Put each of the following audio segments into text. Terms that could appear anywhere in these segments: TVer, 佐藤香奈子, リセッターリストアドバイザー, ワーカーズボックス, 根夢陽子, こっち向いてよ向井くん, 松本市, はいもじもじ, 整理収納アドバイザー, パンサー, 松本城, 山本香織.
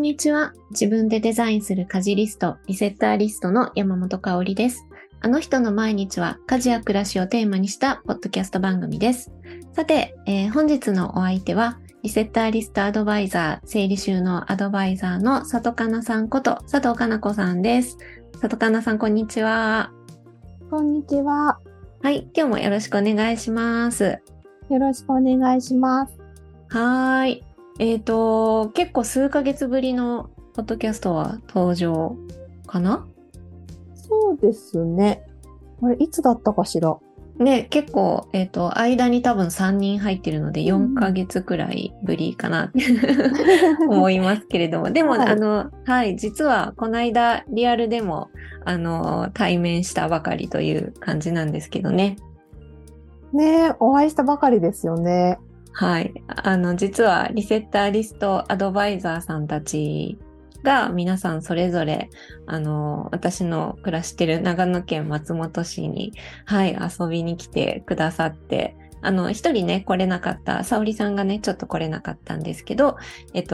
んにちは。自分でデザインする家事リスト、リセッターリストの山本香織です。あの人の毎日は家事や暮らしをテーマにしたポッドキャスト番組です。さて、本日のお相手はリセッターリストアドバイザー、整理収納アドバイザーの佐藤香奈さんこと佐藤香奈子さんです。佐藤香奈さん、こんにちは。こんにちは。はい、今日もよろしくお願いします。よろしくお願いします。はーい。結構数ヶ月ぶりのポッドキャストは登場かな？そうですね。あれ、いつだったかしら。ね、結構、間に多分3人入ってるので、4ヶ月くらいぶりかなって思いますけれども。でも、はい、はい、実はこの間、リアルでも、対面したばかりという感じなんですけどね。ね、お会いしたばかりですよね。はい。実は、リセッターリストアドバイザーさんたちが皆さんそれぞれ私の暮らしてる長野県松本市に、はい、遊びに来てくださって、一人ね来れなかった沙織さんがねちょっと来れなかったんですけど、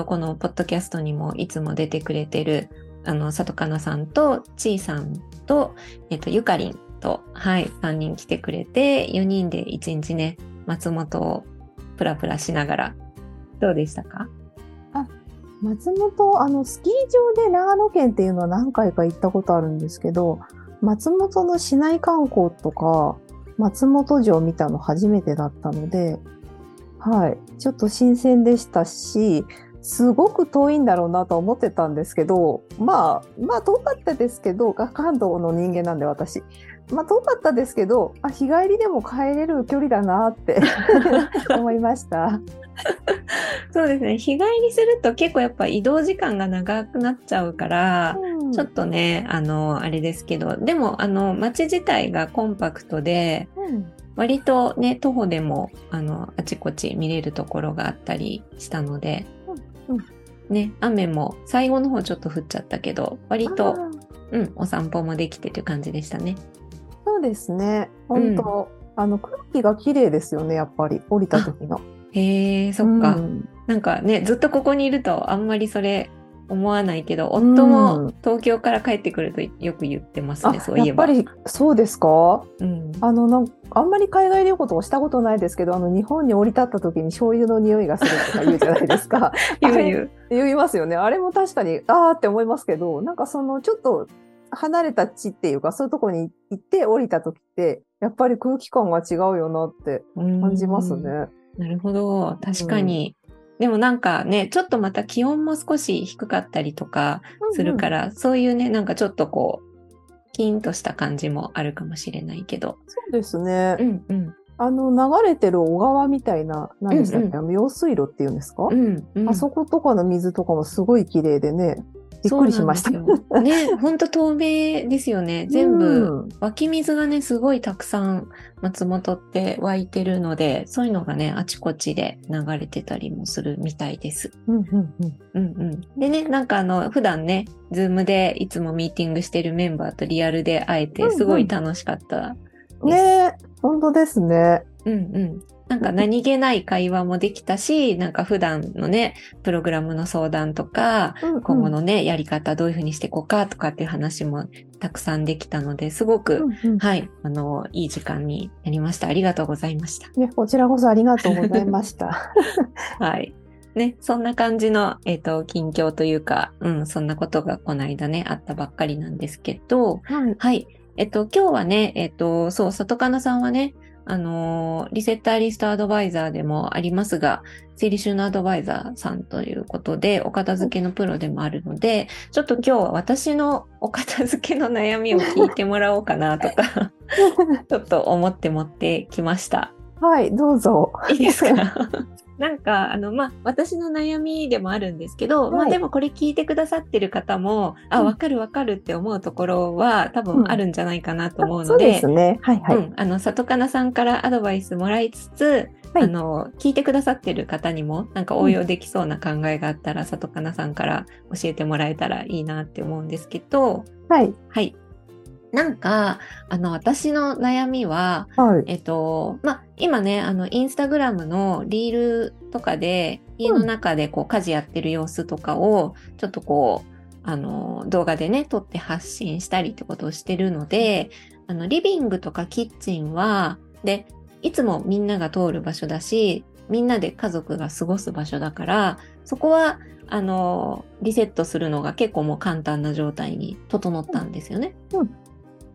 このポッドキャストにもいつも出てくれてる佐藤香奈さんとちいさんと、ゆかりんと、はい、3人来てくれて、4人で1日ね松本をプラプラしながら、どうでしたか？松本、スキー場で長野県っていうのは何回か行ったことあるんですけど、松本の市内観光とか、松本城見たの初めてだったので、はい、ちょっと新鮮でしたし、すごく遠いんだろうなと思ってたんですけど、まあ遠かったですけど、関東の人間なんで私。まあ遠かったですけど、あ、日帰りでも帰れる距離だなって思いました。そうですね。日帰りすると結構やっぱ移動時間が長くなっちゃうから、ちょっとね、あれですけど、でも街自体がコンパクトで、割とね、徒歩でもあちこち見れるところがあったりしたので、ね、雨も最後の方ちょっと降っちゃったけど、割と、お散歩もできてという感じでしたね。そうですね。本当、空気が綺麗ですよね、やっぱり降りた時の。へえ、そっか、なんかねずっとここにいるとあんまりそれ思わないけど、夫も東京から帰ってくるとよく言ってますね、そういえば。やっぱりそうですか？あんまり海外旅行とかしたことないですけど、日本に降り立った時に醤油の匂いがするとか言うじゃないですか。言いますよね。あれも確かにあーって思いますけど、なんかそのちょっと離れた地っていうか、そういうところに行って降りた時ってやっぱり空気感が違うよなって感じますね。なるほど、確かに。でもなんかね、ちょっとまた気温も少し低かったりとかするから、そういうね、なんかちょっとこうキーンとした感じもあるかもしれないけど。そうですね。流れてる小川みたいな、何でしたっけ、用水路っていうんですか、あそことかの水とかもすごい綺麗でね、びっくりしました。ね、ほんと透明ですよね。全部湧き水がねすごいたくさん松本って湧いてるので、そういうのがねあちこちで流れてたりもするみたいです。でね、なんか普段ねZoomでいつもミーティングしてるメンバーとリアルで会えてすごい楽しかったです。ね、本当ですね。なんか何気ない会話もできたし、なんか普段のね、プログラムの相談とか、今後のね、やり方どういうふうにしていこうかとかっていう話もたくさんできたので、すごく、はい、いい時間になりました。ありがとうございました。ね、こちらこそありがとうございました。はい。ね、そんな感じの、近況というか、そんなことがこの間ね、あったばっかりなんですけど、はい。今日はね、そう、佐藤香奈さんはね、リセッターリストアドバイザーでもありますが、整理収納アドバイザーさんということで、お片付けのプロでもあるので、ちょっと今日は私のお片付けの悩みを聞いてもらおうかなとか、ちょっと思って持ってきました。はい、どうぞ。いいですか？なんか、私の悩みでもあるんですけど、でもこれ聞いてくださってる方も、わかるって思うところは多分あるんじゃないかなと思うので、そうですね。佐藤香奈さんからアドバイスもらいつつ、聞いてくださってる方にも、なんか応用できそうな考えがあったら、佐藤香奈さんから教えてもらえたらいいなって思うんですけど、なんか、私の悩みは、今ね、インスタグラムのリールとかで、家の中でこう家事やってる様子とかを、ちょっとこう、動画でね、撮って発信したりってことをしてるので、リビングとかキッチンは、で、いつもみんなが通る場所だし、みんなで家族が過ごす場所だから、そこは、リセットするのが結構もう簡単な状態に整ったんですよね。うん。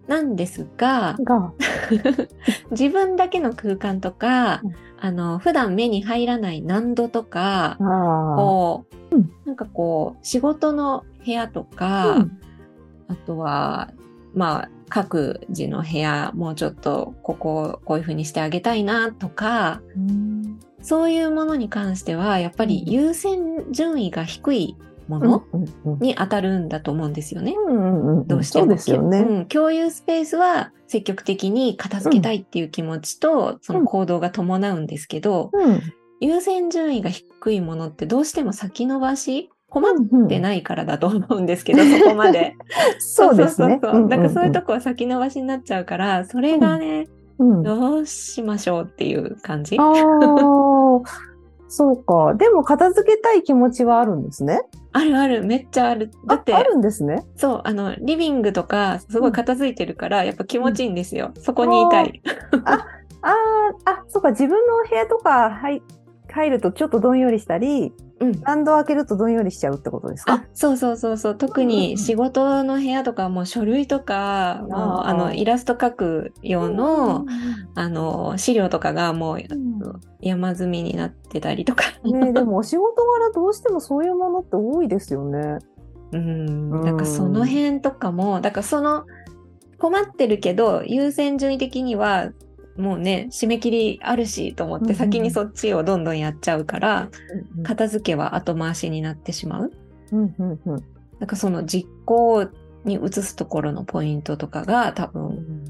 なんですが、自分だけの空間とか、普段目に入らない難度とか、こう、なんかこう、仕事の部屋とか、あとは、まあ、各自の部屋、もうちょっと、ここをこういう風にしてあげたいなとか、そういうものに関しては、やっぱり優先順位が低いものに当たるんだと思うんですよね。どうしても、そうですよね。共有スペースは積極的に片付けたいっていう気持ちと、その行動が伴うんですけど、優先順位が低いものってどうしても先延ばし、困ってないからだと思うんですけど、そこまで。そうですね。だからそういうとこは先延ばしになっちゃうから、それがね、どうしましょうっていう感じ。そうか。でも片付けたい気持ちはあるんですね。あるある。めっちゃある。だって。あるんですね。そう。リビングとか、すごい片付いてるから、やっぱ気持ちいいんですよ。そこにいたい。そうか。自分のお部屋とか入るとちょっとどんよりしたり、何度開けるとどんよりしちゃうってことですか？そうそう。特に仕事の部屋とか、もう書類とか、もうイラスト描く用の、資料とかがもう山積みになってたりとか。ね、でもお仕事柄どうしてもそういうものって多いですよね。なんかその辺とかも、だからその困ってるけど、優先順位的には、もうね、締め切りあるしと思って先にそっちをどんどんやっちゃうから、片付けは後回しになってしまう。なんかその実行に移すところのポイントとかが多分、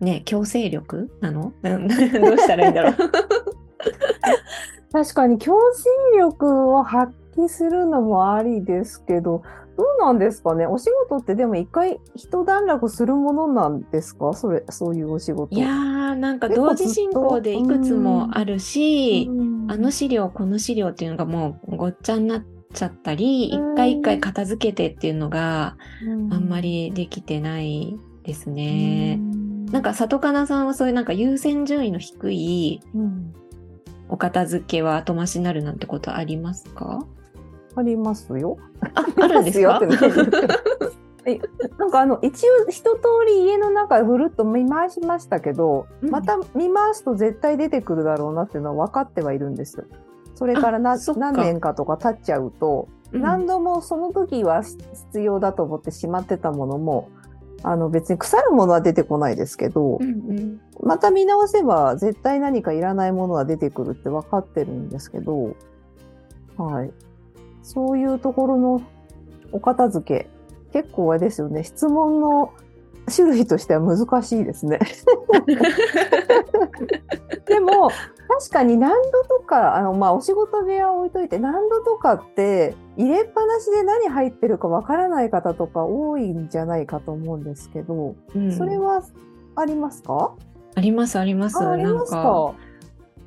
ね、強制力なの？どうしたらいいんだろう。確かに強制力を発揮するのもありですけど、どうなんですかね。お仕事ってでも一回一段落するものなんですか？そういうお仕事。いやー、なんか同時進行でいくつもあるし、資料この資料っていうのがもうごっちゃになっちゃったり、一回一回片付けてっていうのがあんまりできてないですね。なんか里香菜さんはそういうなんか優先順位の低いお片付けは後回しになるなんてことありますか？ありますよ。あるんですか？なんか一応一通り家の中ぐるっと見回しましたけど、また見回すと絶対出てくるだろうなっていうのは分かってはいるんですよ。それから何年かとか経っちゃうと、何度もその時は必要だと思ってしまってたものも、別に腐るものは出てこないですけど、また見直せば絶対何かいらないものは出てくるって分かってるんですけど、はい。そういうところのお片付け、結構あれですよね。質問の種類としては難しいですね。でも確かに何度とか、お仕事部屋を置いといて、何度とかって入れっぱなしで何入ってるかわからない方とか多いんじゃないかと思うんですけど、それはありますか？ありますあります。なんか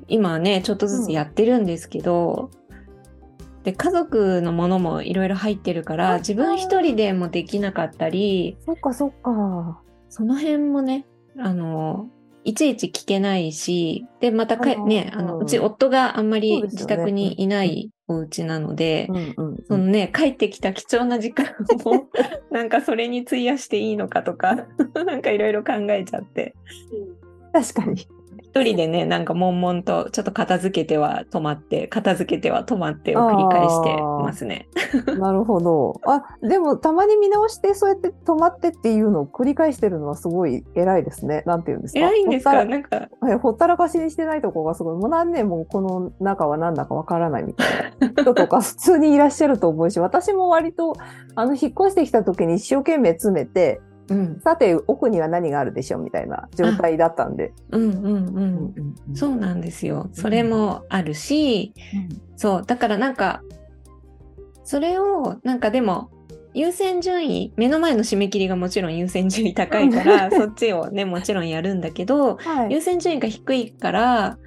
今ねちょっとずつやってるんですけど。で、家族のものもいろいろ入ってるから、自分一人でもできなかったり。そっかそっか。その辺もね、いちいち聞けないし、で、またね、うち夫があんまり自宅にいないお家なので、そのね、帰ってきた貴重な時間も、なんかそれに費やしていいのかとか、なんかいろいろ考えちゃって。確かに。一人でね、なんか悶々とちょっと片付けては止まって、片付けては止まってを繰り返してますね。なるほど。でもたまに見直して、そうやって止まってっていうのを繰り返してるのはすごい偉いですね。なんていうんですか？偉いんですか？なんか。ほったらかしにしてないとこがすごい。もう何年もこの中は何だかわからないみたいな人とか普通にいらっしゃると思うし、私も割と、引っ越してきた時に一生懸命詰めて、さて奥には何があるでしょうみたいな状態だったんで、そうなんですよ。それもあるし、そうだからなんかそれをなんかでも優先順位、目の前の締め切りがもちろん優先順位高いからそっちをねもちろんやるんだけど、はい、優先順位が低いから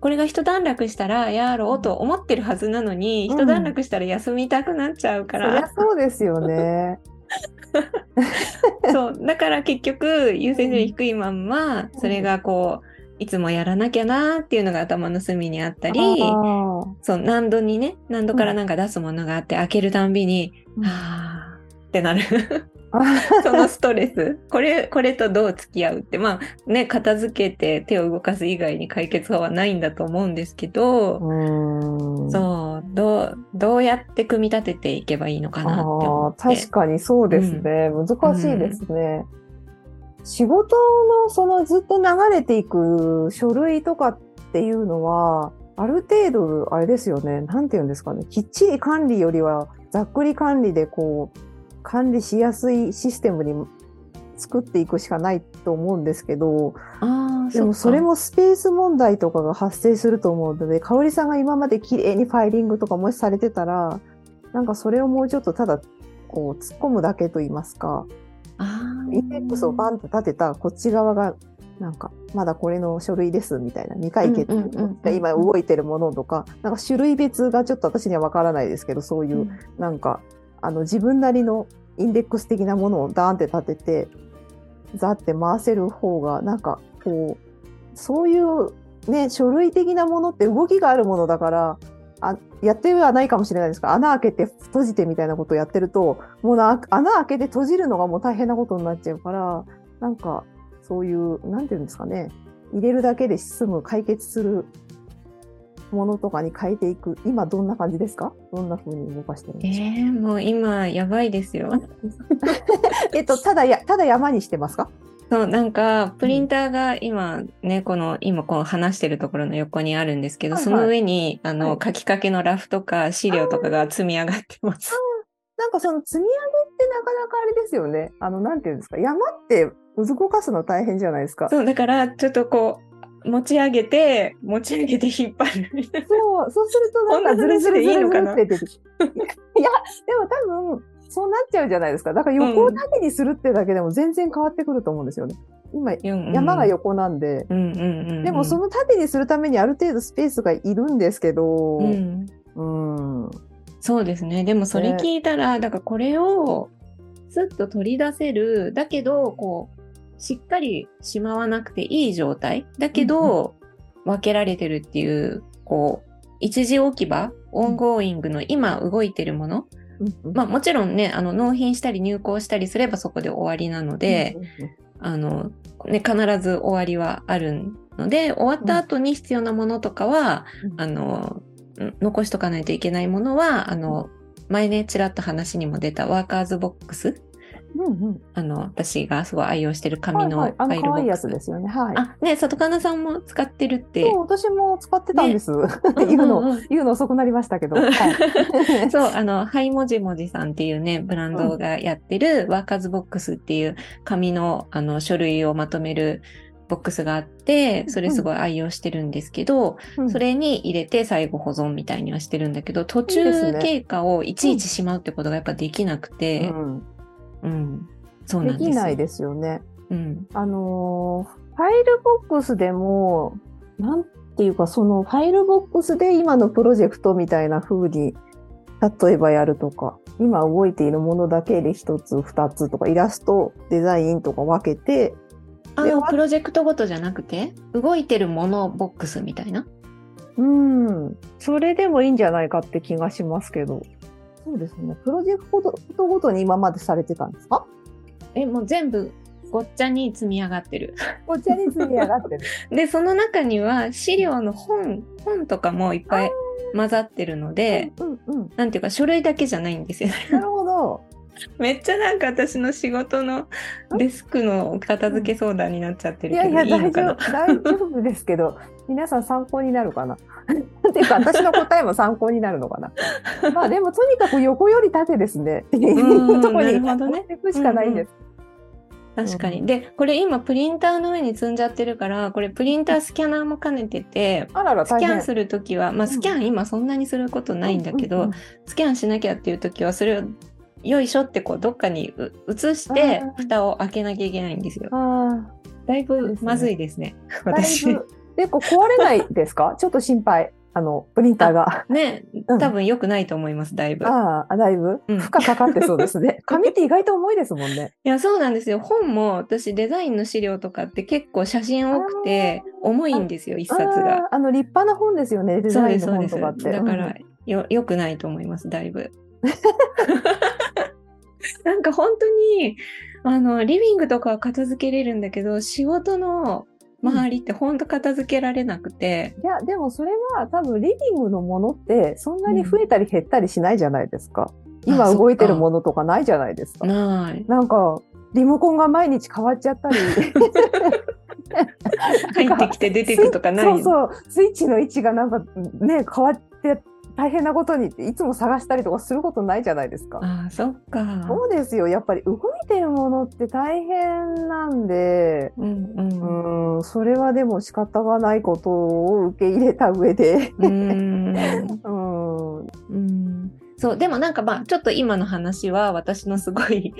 これが一段落したらやろうと思ってるはずなのに、一段落したら休みたくなっちゃうから、そりゃそうですよねそうだから結局優先順位低いまんまそれがこういつもやらなきゃなっていうのが頭の隅にあったり、そう何度にね何度からなんか出すものがあって、開けるたんびに、あーってなるそのストレス、これとどう付き合うって、まあね片付けて手を動かす以外に解決法はないんだと思うんですけど、そうどうやって組み立てていけばいいのかなって思って。確かにそうですね、難しいですね、仕事のそのずっと流れていく書類とかっていうのはある程度あれですよね、なんていうんですかね、きっちり管理よりはざっくり管理でこう管理しやすいシステムに作っていくしかないと思うんですけど、でもそれもスペース問題とかが発生すると思うので、香織さんが今まで綺麗にファイリングとかもしされてたら、なんかそれをもうちょっとただこう突っ込むだけと言いますか、インデックスをバンと立てたこっち側がなんかまだこれの書類ですみたいな、未解決が今動いてるものとか、なんか種類別がちょっと私には分からないですけど、そういうなんか自分なりのインデックス的なものをダーンって立ててザって回せる方が、なんかこうそういうね書類的なものって動きがあるものだから、やってはないかもしれないですが、穴開けて閉じてみたいなことをやってると、もう穴開けて閉じるのがもう大変なことになっちゃうから、なんかそういうなんていうんですかね、入れるだけで済む解決するものとかに変えていく。今どんな感じですか？どんな風に動かしてるんですか？もう今やばいですよただ山にしてますか？そう、なんかプリンターが今ね、今こう話してるところの横にあるんですけど、はいはい、その上に書きかけのラフとか資料とかが積み上がってますなんかその積み上げってなかなかあれですよね、なんていうんですか、山って動かすの大変じゃないですか。そうだからちょっとこう持ち上げて引っ張るそうするとなんかズルズルズルズルって出ていやでも多分そうなっちゃうじゃないですか。だから横を縦にするってだけでも全然変わってくると思うんですよね。今、山が横なんで、でもその縦にするためにある程度スペースがいるんですけど、そうですね。でもそれ聞いたら、だからこれをスッと取り出せる、だけどこうしっかりしまわなくていい状態だけど、分けられてるっていうこう一時置き場、オンゴーイングの今動いてるもの、まあもちろんね納品したり入稿したりすればそこで終わりなので、ね、必ず終わりはあるので、終わった後に必要なものとかは、残しとかないといけないものは前ねちらっと話にも出たワーカーズボックス、私がすごい愛用してる紙のファイルボックス、可愛いやつですよね。里香奈さんも使ってるって。そう、私も使ってたんです、ね、言うの遅くなりましたけど、そうはいもじもじさんっていうねブランドがやってるワーカーズボックスっていう紙の、書類をまとめるボックスがあって、それすごい愛用してるんですけど、それに入れて最後保存みたいにはしてるんだけど、途中経過をいちいちしまうってことがやっぱできなくて、そうなんです。できないですよね。ファイルボックスでも、なんていうか、そのファイルボックスで今のプロジェクトみたいな風に、例えばやるとか、今動いているものだけで一つ、二つとか、イラスト、デザインとか分けて、プロジェクトごとじゃなくて、動いてるものボックスみたいな。それでもいいんじゃないかって気がしますけど。そうですね。プロジェクトごとに今までされてたんですか？もう全部ごっちゃに積み上がってる。ごっちゃに積み上がってる。で、その中には資料の本とかもいっぱい混ざってるので、なんていうか書類だけじゃないんですよね。なるほど。めっちゃなんか私の仕事のデスクの片付け相談になっちゃってるけど、いいのかな？大丈夫ですけど、皆さん参考になるかなっていうか、私の答えも参考になるのかなまあでもとにかく横より縦ですねっていうところに持っていくしかないんです。確かに。で、これ今プリンターの上に積んじゃってるから、これプリンタースキャナーも兼ねてて、スキャンするときは、まあスキャン今そんなにすることないんだけど、スキャンしなきゃっていうときはそれをよいしょってこうどっかに移して蓋を開けなきゃいけないんですよ。あだいぶ、ね、まずいですね。私だいぶ結構壊れないですか？ちょっと心配。プリンターがね、多分良くないと思います。だいぶだいぶ負荷かかってそうですね。紙って意外と重いですもんね。いやそうなんですよ。本も私デザインの資料とかって結構写真多くて重いんですよ。一冊が立派な本ですよね。デザインの本とかってだから、うん、良くないと思います。だいぶなんか本当にリビングとかは片付けれるんだけど仕事の周りってほんと片付けられなくて、うん、いやでもそれは多分リビングのものってそんなに増えたり減ったりしないじゃないですか、うん、今動いてるものとかないじゃないですか。ないなんかリモコンが毎日変わっちゃったり入ってきて出てくとかない。そうそうスイッチの位置がなんかね変わって大変なことにっていつも探したりとかすることないじゃないですか。あそっかそうですよ。やっぱり動いてるものって大変なんで、うんうん、うんそれはでも仕方がないことを受け入れた上でうんうんそうでもなんかまあちょっと今の話は私のすごい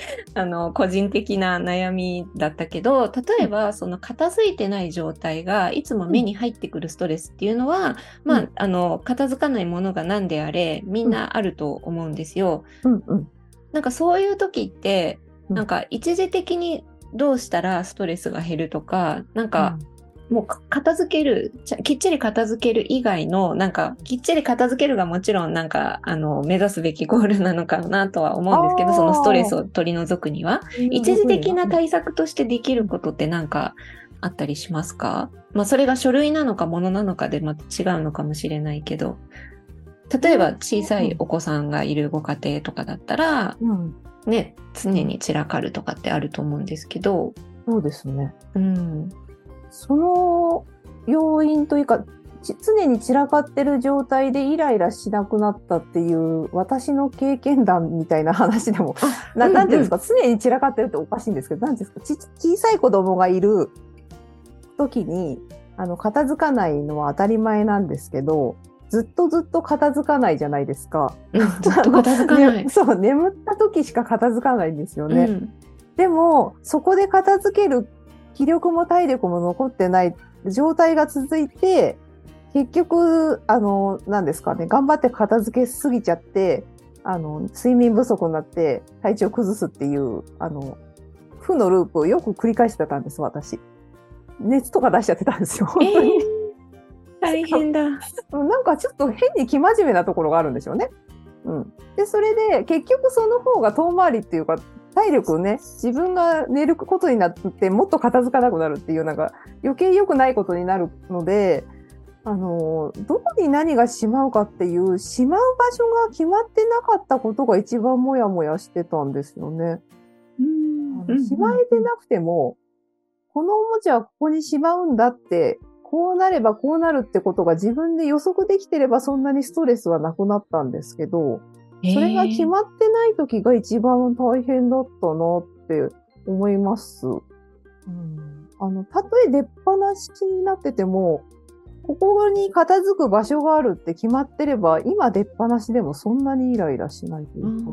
個人的な悩みだったけど例えばその片付いてない状態がいつも目に入ってくるストレスっていうのは、うん、まあ片付かないものが何であれみんなあると思うんですよ、うんうん、なんかそういう時ってなんか一時的にどうしたらストレスが減るとかなんか、うんもう片付けるきっちり片付ける以外のなんかきっちり片付けるがもちろんなんか目指すべきゴールなのかなとは思うんですけどそのストレスを取り除くには一時的な対策としてできることってなんかあったりしますか？まあそれが書類なのか物なのかでまた違うのかもしれないけど例えば小さいお子さんがいるご家庭とかだったら、うん、ね常に散らかるとかってあると思うんですけどそうですねうんその要因というか常に散らかってる状態でイライラしなくなったっていう私の経験談みたいな話でもなんていうんですか、うんうん、常に散らかってるっておかしいんですけどなんですか小さい子供がいる時に片付かないのは当たり前なんですけどずっと片付かないじゃないですか、うん、ずっと片付かない、ね、そう眠った時しか片付かないんですよね、うん、でもそこで片付ける気力も体力も残ってない状態が続いて結局何ですかね頑張って片付けすぎちゃって睡眠不足になって体調崩すっていう負のループをよく繰り返してたんです。私熱とか出しちゃってたんですよ本当に、大変だなんかちょっと変に生真面目なところがあるんでしょうね、うん、でそれで結局その方が遠回りっていうか体力をね自分が寝ることになってもっと片付かなくなるっていうなんか余計良くないことになるのでどこに何がしまうかっていうしまう場所が決まってなかったことが一番モヤモヤしてたんですよね。しまえてなくてもこのおもちゃはここにしまうんだってこうなればこうなるってことが自分で予測できてればそんなにストレスはなくなったんですけどそれが決まってない時が一番大変だったなって思います。うん、たとえ出っ放しになってても、ここに片付く場所があるって決まってれば、今出っ放しでもそんなにイライラしないというか。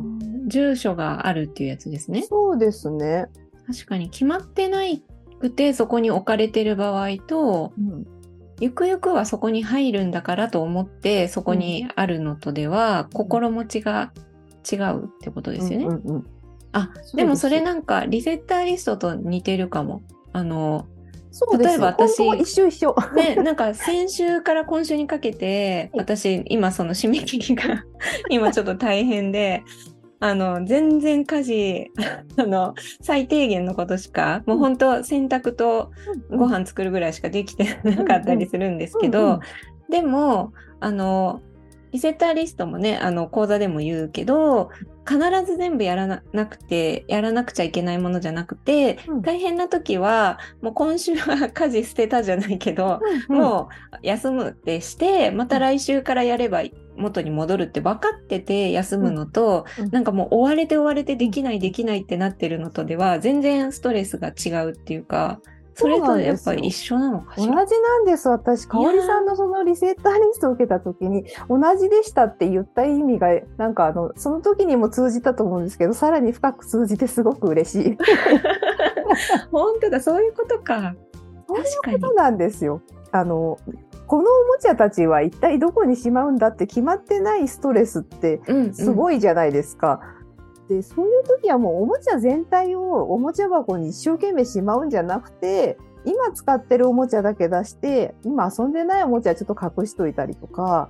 住所があるっていうやつですね。そうですね。確かに決まってないくてそこに置かれてる場合と、うんゆくゆくはそこに入るんだからと思ってそこにあるのとでは心持ちが違うってことですよね、うんうんうん、あ、でもそれなんかリセッターリストと似てるかもそうです例えば私一緒ねなんか先週から今週にかけて私今その締め切りが今ちょっと大変で全然家事最低限のことしかもう本当洗濯とご飯作るぐらいしかできてなかったりするんですけど、うんうん、でもリセッターリストもね講座でも言うけど必ず全部やらなくちゃいけないものじゃなくて、うん、大変な時はもう今週は家事捨てたじゃないけど、うんうん、もう休むってしてまた来週からやれば元に戻るって分かってて休むのと、うんうん、なんかもう追われてできないってなってるのとでは全然ストレスが違うっていうかそれとやっぱり一緒なのかしら。同じなんです。私香織さんのそのリセッターリストを受けた時に同じでしたって言った意味がなんかその時にも通じたと思うんですけど、さらに深く通じてすごく嬉しい本当だ、そういうことか。そういうことなんですよ。このおもちゃたちは一体どこにしまうんだって決まってないストレスってすごいじゃないですか、でそういう時はもうおもちゃ全体をおもちゃ箱に一生懸命しまうんじゃなくて、今使ってるおもちゃだけ出して、今遊んでないおもちゃはちょっと隠しといたりとか、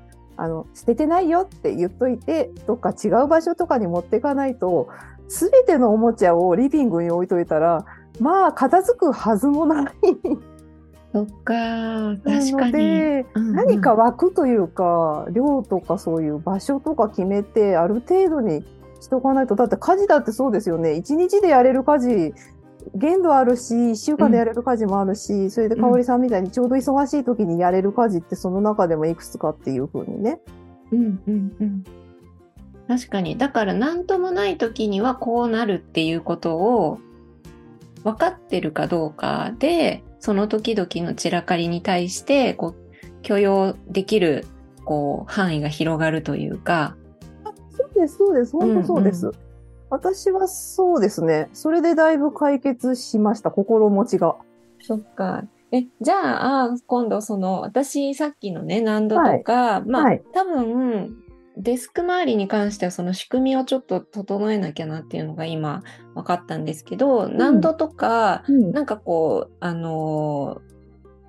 捨ててないよって言っといてどっか違う場所とかに持っていかないと、すべてのおもちゃをリビングに置いといたらまあ片付くはずもないそっか、確かに。で、何か枠というか量とかそういう場所とか決めてある程度にしとかないと。だって家事だってそうですよね。1日でやれる家事限度あるし、1週間でやれる家事もあるし、それで香織さんみたいにちょうど忙しい時にやれる家事ってその中でもいくつかっていう風にね。確かに。だから何ともない時にはこうなるっていうことを分かってるかどうかで、その時々の散らかりに対してこう許容できるこう範囲が広がるというか。そうです、本当そうです、私はそうですね。それでだいぶ解決しました、心持ちが。そっか。じゃあ今度その私さっきのね難度とか、多分デスク周りに関してはその仕組みをちょっと整えなきゃなっていうのが今分かったんですけど、難度とか、なんかこう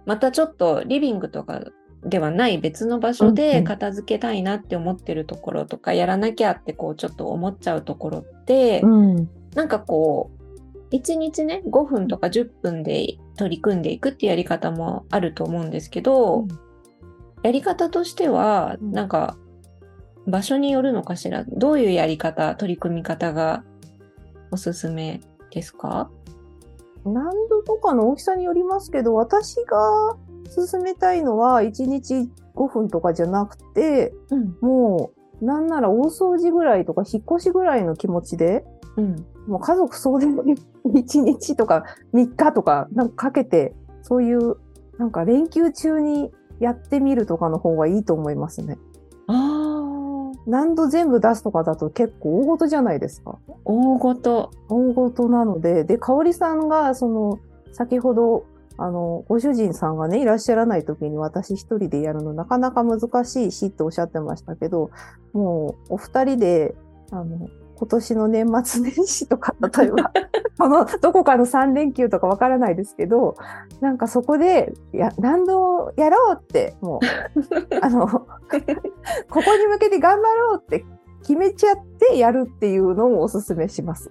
またちょっとリビングとかではない別の場所で片付けたいなって思ってるところとか、やらなきゃってこうちょっと思っちゃうところって、なんかこう1日ね5分とか10分で取り組んでいくっていうやり方もあると思うんですけど、やり方としてはなんか場所によるのかしら。どういうやり方、取り組み方がおすすめですか？難度とかの大きさによりますけど、私が進めたいのは1日5分とかじゃなくて、もうなんなら大掃除ぐらいとか引っ越しぐらいの気持ちで、もう家族総出に1日とか3日とかなんかかけて、そういうなんか連休中にやってみるとかの方がいいと思いますね。何度全部出すとかだと結構大事じゃないですか。大事なので、で、香織さんがその先ほどご主人さんがねいらっしゃらない時に私一人でやるのなかなか難しいしっておっしゃってましたけど、もうお二人で今年の年末年始とか例えばどこかの3連休とかわからないですけど、なんかそこで何度やろうってもうここに向けて頑張ろうって決めちゃってやるっていうのをおすすめします。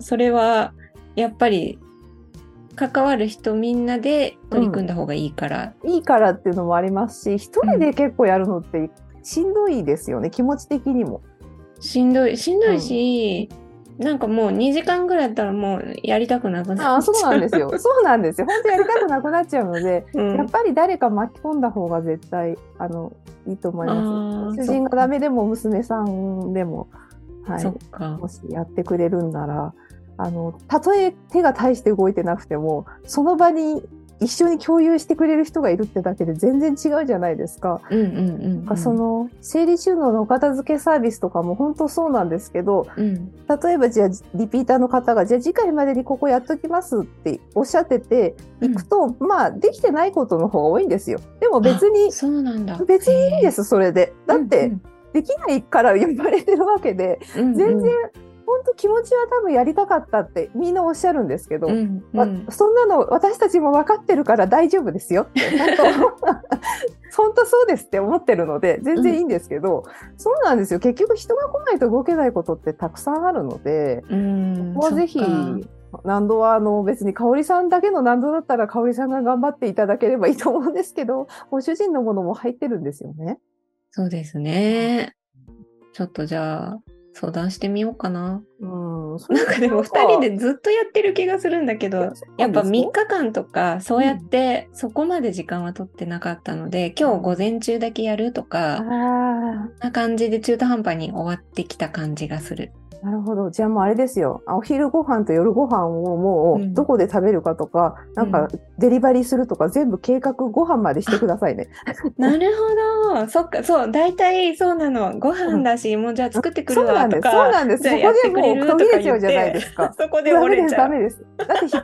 それはやっぱり関わる人みんなで取り組んだ方がいいから、いいからっていうのもありますし、一人で結構やるのってしんどいですよね、気持ち的にもしんどいし、なんかもう2時間ぐらいだったらもうやりたくなくなっちゃう。そうなんですよ本当やりたくなくなっちゃうので、やっぱり誰か巻き込んだ方が絶対いいと思います。主人がダメでも娘さんでも、もしやってくれるんならたとえ手が大して動いてなくてもその場に一緒に共有してくれる人がいるってだけで全然違うじゃないですか。その整理収納のお片付けサービスとかも本当そうなんですけど、例えばじゃあリピーターの方がじゃあ次回までにここやっときますっておっしゃってて行くと、まあできてないことの方が多いんですよ。でも別にいいです。それでだってできないから呼ばれてるわけで、全然本当気持ちは多分やりたかったってみんなおっしゃるんですけど、そんなの私たちも分かってるから大丈夫ですよって本当そうですって思ってるので全然いいんですけど、そうなんですよ。結局人が来ないと動けないことってたくさんあるので、ここはぜひ難度は別に香織さんだけの難度だったら香織さんが頑張っていただければいいと思うんですけど、ご主人のものも入ってるんですよね。そうですね。ちょっとじゃあ相談してみようかな。なんかでも2人でずっとやってる気がするんだけど、やっぱ3日間とかそうやってそこまで時間は取ってなかったので、今日午前中だけやるとか、そんな感じで中途半端に終わってきた感じがする。なるほど。じゃあもうあれですよ、お昼ご飯と夜ご飯をもうどこで食べるかとか、うん、なんかデリバリーするとか全部計画ご飯までしてくださいね。なるほど。そっか、そう、大体そうなの。ご飯だし、もうじゃあ作ってくるわとか、そうなんです、そうなんです。そこでもう途切れちゃうじゃないですか。そこで折れちゃう。ダメです、ダメです。だって引っ越しの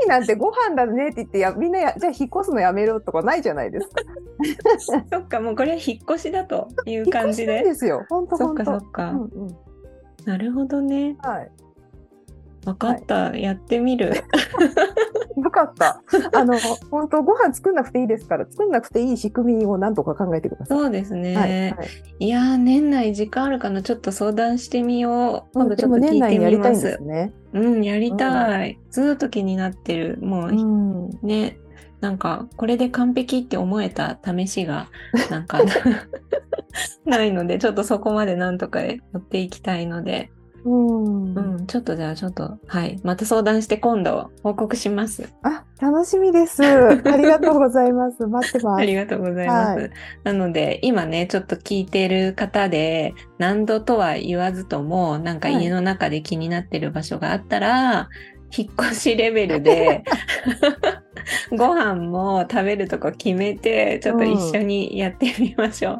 時なんてご飯だねって言ってみんなじゃあ引っ越すのやめろとかないじゃないですか。そっか、もうこれは引っ越しだという感じで。引っ越しなんですよ。本当本当。そっかそっか。うんうん、なるほどね。はい、分かった、はい、やってみる。よかった。本当ご飯作んなくていいですから、作んなくていい仕組みを何とか考えてください。そうですね。はいはい、いやー、年内時間あるかな、ちょっと相談してみよう。今度ちょっと聞いてみます。でも年内にやりたいんですね。うん、やりたい。うん、ずっと気になってる。もう、うん、ね、なんかこれで完璧って思えた試しがなんか。ないので、ちょっとそこまでなんとかやっていきたいので、うん、うん、ちょっとじゃあちょっと、はい、また相談して今度報告します。あ、楽しみです。ありがとうございます。待ってます。ありがとうございます。はい、なので今ね、ちょっと聞いてる方で何度とは言わずともなんか家の中で気になってる場所があったら、はい、引っ越しレベルでご飯も食べるとこ決めてちょっと一緒にやってみましょう。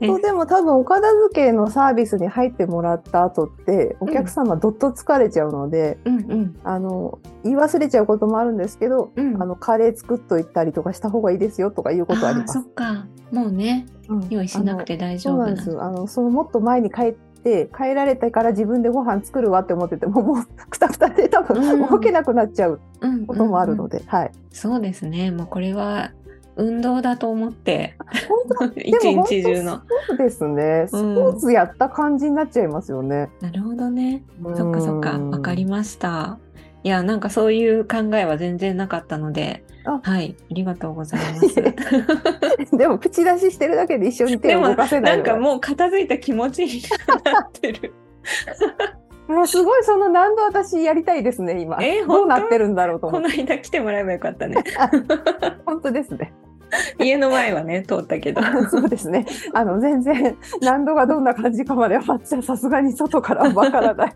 うん、本当でも多分お片付けのサービスに入ってもらった後ってお客様どっと疲れちゃうので、うんうん、言い忘れちゃうこともあるんですけど、うん、カレー作っといたりとかした方がいいですよとかいうことあります。あ、そっか、もうね、うん、用意しなくて大丈夫なんです。そうなんです。そのもっと前に帰られてから自分でご飯作るわって思っててもうくたくたで多分動けなくなっちゃうこともあるので、うんうんうん、はい、そうですね。もうこれは運動だと思って一日中の。そうですね、スポーツやった感じになっちゃいますよね。なるほどね。そっかそっか、わかりました。いや、なんかそういう考えは全然なかったので、はい、ありがとうございます。でも口出ししてるだけで一緒に手を動かせないので、なんかもう片付いた気持ちになってる。もうすごい、その難度私やりたいですね今、どうなってるんだろうと思って。この間来てもらえばよかったね。本当ですね。家の前はね、通ったけど。そうですね。全然難度がどんな感じかまではさすがに外からはわからない。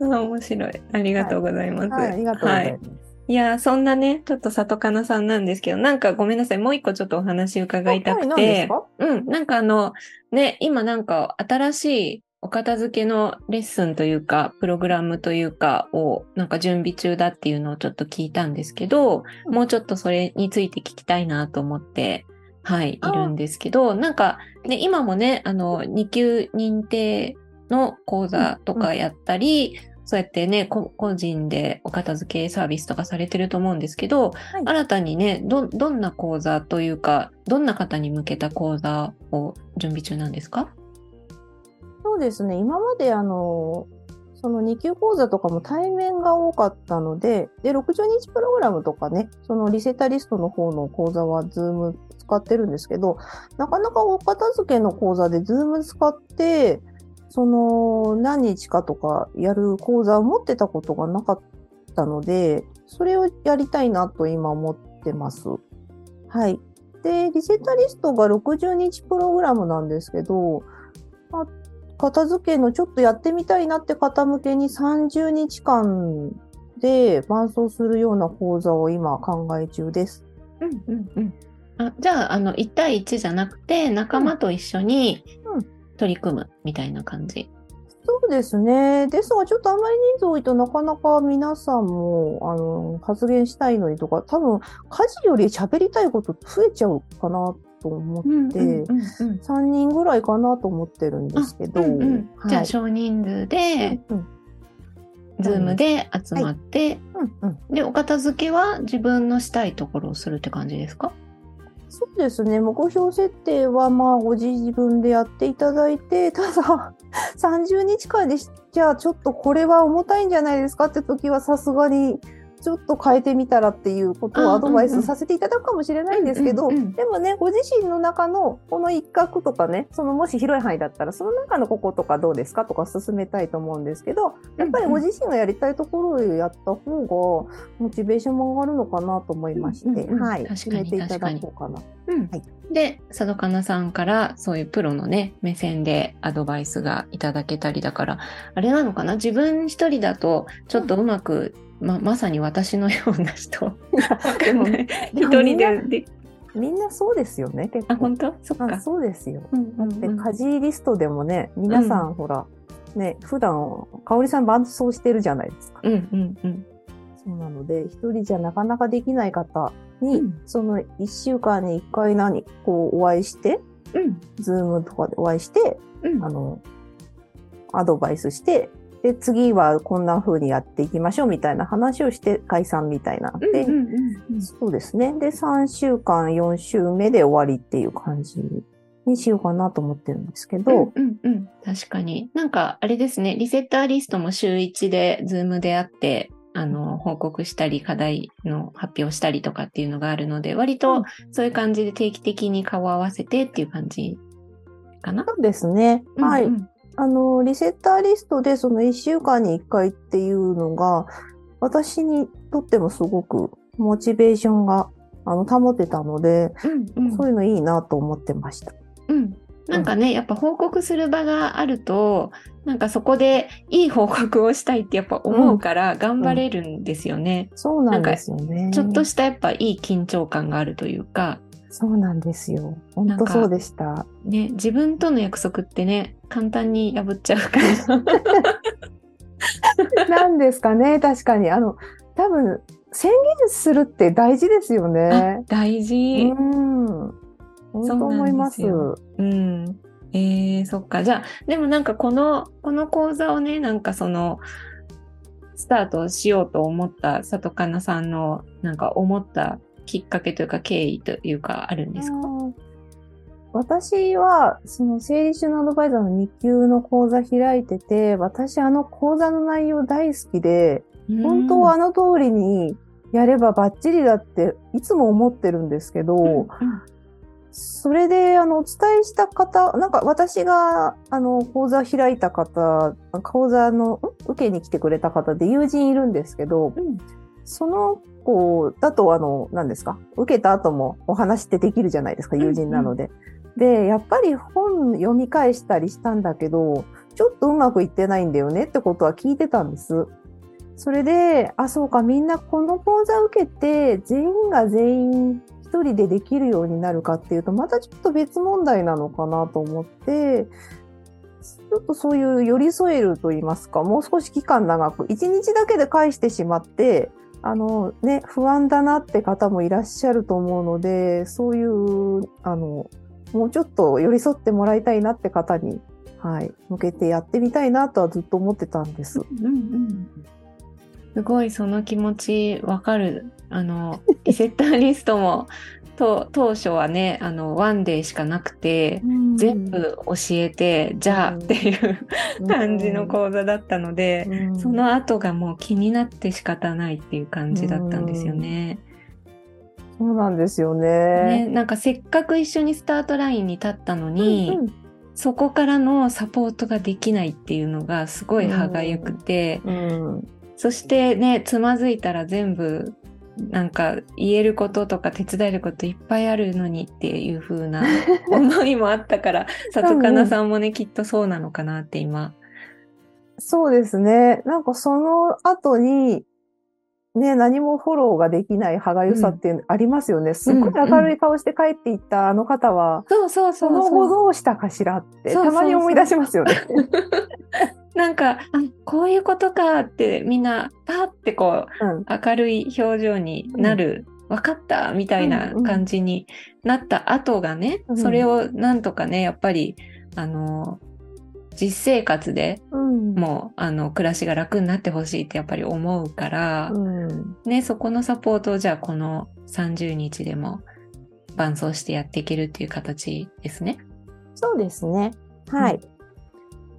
面白い。ありがとうございます。はい、ありがとうございます。はい、いや、そんなね、ちょっと里香奈さんなんですけど、なんかごめんなさい、もう一個ちょっとお話伺いたくて、はい、何ですか？うん、なんかね、今なんか新しいお片付けのレッスンというかプログラムというかをなんか準備中だっていうのをちょっと聞いたんですけど、もうちょっとそれについて聞きたいなと思って、はい、いるんですけど、なんか、ね、今もね、2級認定の講座とかやったり、うんうん、そうやってね、個人でお片付けサービスとかされてると思うんですけど、はい、新たにね、どんな講座というか、どんな方に向けた講座を準備中なんですか？そうですね、今までその2級講座とかも対面が多かったので、60日プログラムとかね、そのリセタリストの方の講座は Zoom 使ってるんですけど、なかなかお片付けの講座で Zoom 使ってその何日かとかやる講座を持ってたことがなかったので、それをやりたいなと今思ってます。はい。で、リセタリストが60日プログラムなんですけど、片付けのちょっとやってみたいなって方向けに30日間で伴走するような講座を今考え中です。うんうんうん。あ、じゃあ、1対1じゃなくて仲間と一緒に取り組むみたいな感じ。うんうん、そうですね。ですがちょっとあんまり人数多いとなかなか皆さんも発言したいのにとか、多分家事より喋りたいこと増えちゃうかな。と思って、3人ぐらいかなと思ってるんですけど、うんうん、はい、じゃあ少人数で、うんうん、Zoom で集まって、はい、うんうん、でお片付けは自分のしたいところをするって感じですか？そうですね。目標設定はまあご自分でやっていただいて、ただ30日間でじゃあちょっとこれは重たいんじゃないですかって時はさすがにちょっと変えてみたらっていうことをアドバイスさせていただくかもしれないんですけど、でもね、ご自身の中のこの一角とかね、そのもし広い範囲だったらその中のこことかどうですかとか進めたいと思うんですけど、やっぱりご自身がやりたいところをやった方がモチベーションも上がるのかなと思いまして、はい、決めていただこうかな。はい。で佐渡かなさんからそういうプロのね目線でアドバイスがいただけたりだから、あれなのかな、自分一人だとちょっとうまく、まさに私のような人でも一人でみんなそうですよね。結構あ本当そっかそうですよ、うんうんうん、だって家事リストでもね皆さんほら、うん、ね普段香織さん伴奏してるじゃないですか、うんうんうん、そうなので一人じゃなかなかできない方に、うん、その1週間に1回こうお会いして、うん、ズームとかでお会いして、うん、アドバイスして、で、次はこんな風にやっていきましょうみたいな話をして解散みたいな。で、うんうんうん、そうですね。で、3週間、4週目で終わりっていう感じにしようかなと思ってるんですけど。うんうんうん、確かに。なんか、あれですね、リセッターリストも週1でズームであって、報告したり課題の発表したりとかっていうのがあるので、割とそういう感じで定期的に顔を合わせてっていう感じかな。そうですね、うんうん、はい、リセッターリストでその1週間に1回っていうのが私にとってもすごくモチベーションが保てたので、うんうん、そういうのいいなと思ってました。うん、なんかね、うん、やっぱ報告する場があるとなんかそこでいい報告をしたいってやっぱ思うから頑張れるんですよね、うんうん、そうなんですよね。ちょっとしたやっぱいい緊張感があるというか。そうなんですよ、本当そうでした、ね、自分との約束ってね簡単に破っちゃうからなんですかね。確かに多分宣言するって大事ですよね。大事、うん、本当思います。うん、そっか。じゃあでもなんかこの講座をねなんかそのスタートしようと思った佐渡かなさんのなんか思ったきっかけというか経緯というかあるんですか？私はその整理収納アドバイザーの2級の講座開いてて、私講座の内容大好きで、本当は通りにやればバッチリだっていつも思ってるんですけど、うんうん、それでお伝えした方、なんか私が講座開いた方、講座の受けに来てくれた方で友人いるんですけど、うん、その子だと何ですか、受けた後もお話ってできるじゃないですか、友人なので、うんうん、でやっぱり本読み返したりしたんだけどちょっとうまくいってないんだよねってことは聞いてたんです。それでそうか、みんなこの講座受けて全員が全員一人でできるようになるかっていうとまたちょっと別問題なのかなと思って、ちょっとそういう寄り添えると言いますか、もう少し期間長く1日だけで返してしまってね、不安だなって方もいらっしゃると思うので、そういうもうちょっと寄り添ってもらいたいなって方に、はい、向けてやってみたいなとはずっと思ってたんです、うんうん、すごいその気持ちわかる。リセッターリストも当初はねワンデーしかなくて、うん、全部教えてじゃあ、うん、っていう感じの講座だったので、うん、その後がもう気になって仕方ないっていう感じだったんですよね、うん、そうなんですよ ねなんかせっかく一緒にスタートラインに立ったのに、うんうん、そこからのサポートができないっていうのがすごい歯がゆくて、うんうん、そしてねつまずいたら全部なんか言えることとか手伝えることいっぱいあるのにっていう風な思いもあったから佐渡かなさんもねきっとそうなのかなって今。そうですね、なんかその後にね何もフォローができない歯がゆさっていうのありますよね、うん、すごい明るい顔して帰っていったあの方は、うんうん、その後どうしたかしらってたまに思い出しますよね。なんかこういうことかってみんなパーってこう、うん、明るい表情になる、うん、分かったみたいな感じになった後がね、うんうん、それをなんとかねやっぱり実生活でもう、うん、暮らしが楽になってほしいってやっぱり思うから、うんね、そこのサポートをじゃあこの30日でも伴走してやっていけるっていう形ですね。そうですね、はい、うん、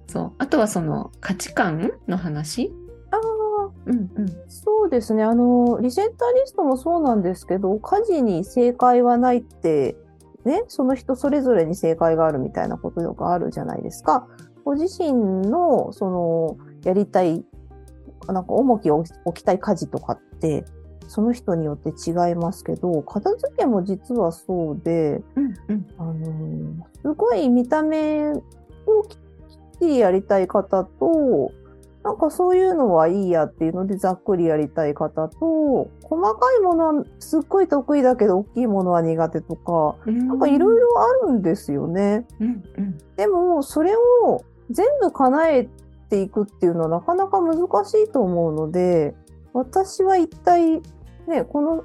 そう、あとはその価値観の話、うんうん、そうですね、リセッターリストもそうなんですけど、家事に正解はないって、ね、その人それぞれに正解があるみたいなことよくあるじゃないですか。ご自身のそのやりたい、なんか重きを置きたい家事とかってその人によって違いますけど、片付けも実はそうで、すごい見た目をきっちりやりたい方と、なんかそういうのはいいやっていうのでざっくりやりたい方と、細かいものはすっごい得意だけど大きいものは苦手とか、なんかいろいろあるんですよね。でもそれを全部叶えていくっていうのはなかなか難しいと思うので、私は一体ね、この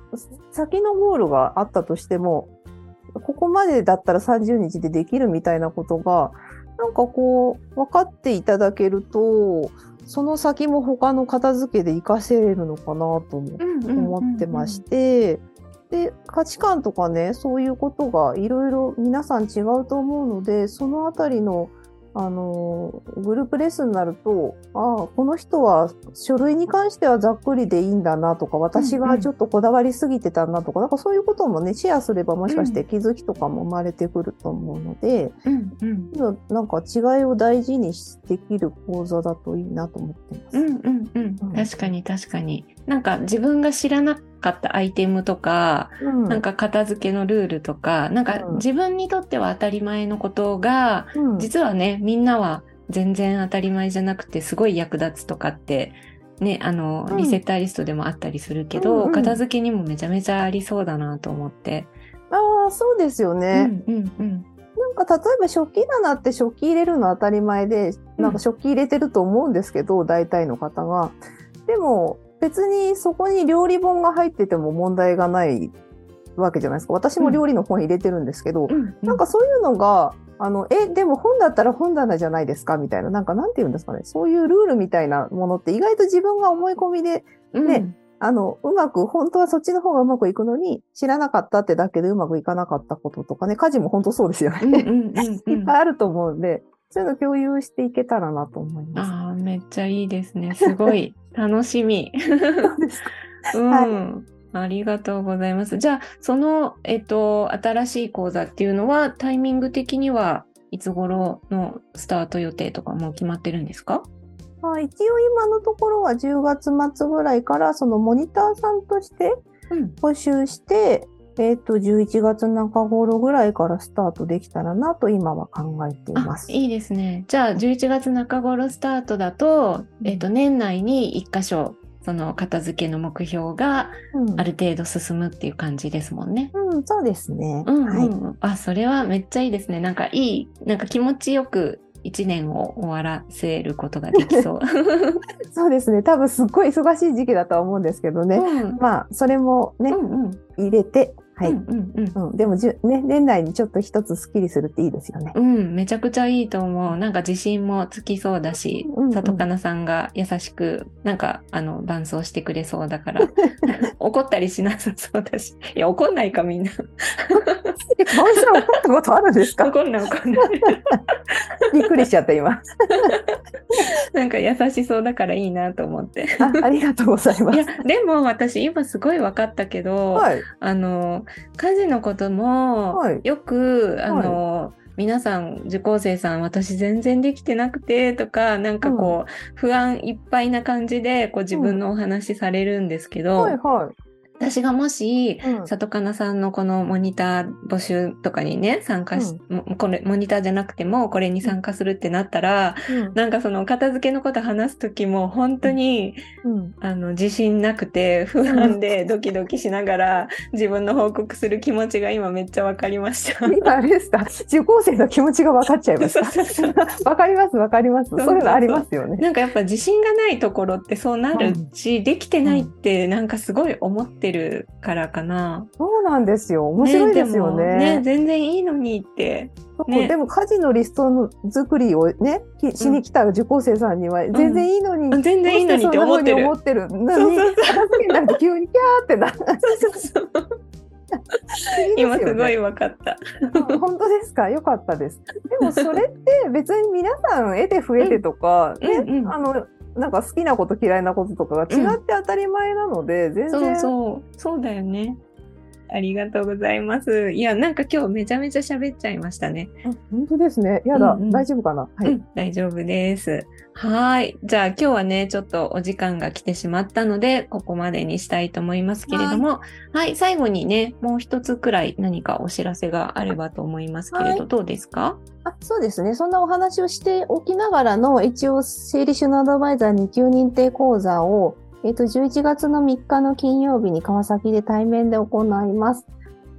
先のゴールがあったとしても、ここまでだったら30日でできるみたいなことが、なんかこう分かっていただけると、その先も他の片付けで活かせれるのかなと思ってまして、で価値観とかね、そういうことがいろいろ皆さん違うと思うので、そのあたりのグループレッスンになると、ああこの人は書類に関してはざっくりでいいんだなとか、私がちょっとこだわりすぎてたなとか、なんかそういうこともね、シェアすればもしかして気づきとかも生まれてくると思うので、なんか違いを大事にできる講座だといいなと思ってます。確かに確かに、なんか自分が知らなかったアイテムとか、なんか片付けのルールとか、なんか自分にとっては当たり前のことが、実はね、みんなは全然当たり前じゃなくてすごい役立つとかって、ね、リセッターリストでもあったりするけど、片付けにもめちゃめちゃありそうだなと思って。ああ、そうですよね。なんか例えば食器棚って食器入れるの当たり前で、なんか食器入れてると思うんですけど、大体の方が。でも別にそこに料理本が入ってても問題がないわけじゃないですか。私も料理の本入れてるんですけど、なんかそういうのがでも本だったら本棚じゃないですかみたいな、なんかなんて言うんですかね、そういうルールみたいなものって意外と自分が思い込みでね、うまく、本当はそっちの方がうまくいくのに知らなかったってだけでうまくいかなかったこととかね、家事も本当そうですよね。いっぱいあると思うんで、そういうの共有していけたらなと思います。ああ、めっちゃいいですね。すごい楽しみ。ありがとうございます。じゃあその新しい講座っていうのはタイミング的にはいつ頃のスタート予定とかも決まってるんですか？一応今のところは10月末ぐらいから、そのモニターさんとして募集して、11月中頃ぐらいからスタートできたらなと今は考えています。いいですね。じゃあ11月中頃スタートだと、年内に1箇所その片付けの目標がある程度進むっていう感じですもんね。そうですね。あ、それはめっちゃいいですね。なんかいい、なんか気持ちよく1年を終わらせることができそう。そうですね。多分すっごい忙しい時期だとは思うんですけどね。まあそれもね、入れて、でも年内にちょっと一つスッキリするっていいですよね。めちゃくちゃいいと思う。なんか自信もつきそうだし、里香菜さんが優しくなんか伴走してくれそうだから、怒ったりしなさそうだし、いや怒んないかみんな。マウスラ怒ったことあるんですか？怒んない。びっくりしちゃった今。なんか優しそうだからいいなと思って。ありがとうございます。いやでも私今すごい分かったけど、家事のこともよく、皆さん受講生さん、私全然できてなくてとか、なんかこう、不安いっぱいな感じでこう自分のお話されるんですけど、私がもし、里香菜さんのこのモニター募集とかにね、参加し、これモニターじゃなくてもこれに参加するってなったら、なんかその片付けのこと話すときも本当に、自信なくて不安でドキドキしながら自分の報告する気持ちが今めっちゃわかりました。今あれですか？受講生の気持ちがわかっちゃいました。わかります、わかります。そういうのありますよね。なんかやっぱ自信がないところってそうなるし、できてないってなんかすごい思ってるからかな。そうなんですよ。面白いですよね。ね、全然いいのにって、ね、でも家事のリストの作りをねしに来た受講生さんには全然いいのに、全然いいのにって思ってる。片付けになると急にキャーってなる。今すごい分かった。本当ですか？よかったです。でもそれって別に皆さん得て増えてとか、なんか好きなこと嫌いなこととかが違って当たり前なので、全然そうだよね。ありがとうございます。いや、なんか今日めちゃめちゃ喋っちゃいましたね。あ、本当ですね。やだ、うんうん、大丈夫かな、はい、うん、大丈夫です。はい。じゃあ今日はね、ちょっとお時間が来てしまったので、ここまでにしたいと思いますけれども、はい、はい、最後にね、もう一つくらい何かお知らせがあればと思いますけれど、はい、どうですか？あ、そうですね。そんなお話をしておきながらの、一応、整理収納アドバイザー2級認定講座を、11月の3日の金曜日に川崎で対面で行います。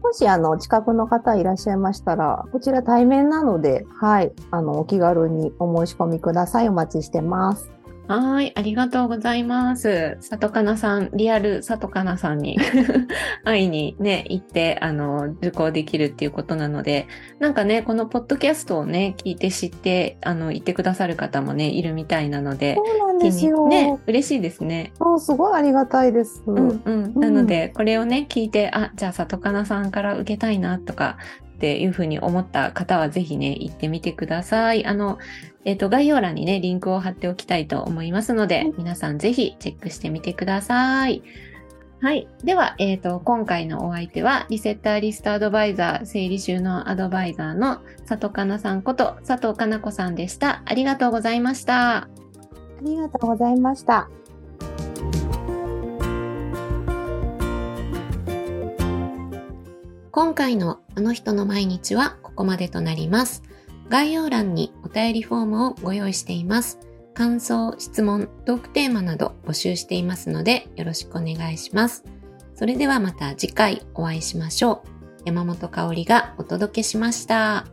もし、近くの方いらっしゃいましたら、こちら対面なので、はい、お気軽にお申し込みください。お待ちしてます。はい、ありがとうございます。さとかなさん、リアルさとかなさんに会いにね、行って、受講できるっていうことなので、なんかね、このポッドキャストをね、聞いて知って、行ってくださる方もね、いるみたいなので、そうなんですよ。ね、嬉しいですね。あ、すごいありがたいです。うんうん。なので、これをね、聞いて、あ、じゃあさとかなさんから受けたいな、とか、っていうふうに思った方はぜひね、行ってみてください。概要欄にね、リンクを貼っておきたいと思いますので、皆さんぜひチェックしてみてください。はい。では、今回のお相手は、リセッターリストアドバイザー、整理収納アドバイザーの佐藤かなさんこと佐藤かな子さんでした。ありがとうございました。ありがとうございました。今回のあの人の毎日はここまでとなります。概要欄にお便りフォームをご用意しています。感想、質問、トークテーマなど募集していますのでよろしくお願いします。それではまた次回お会いしましょう。山本香織がお届けしました。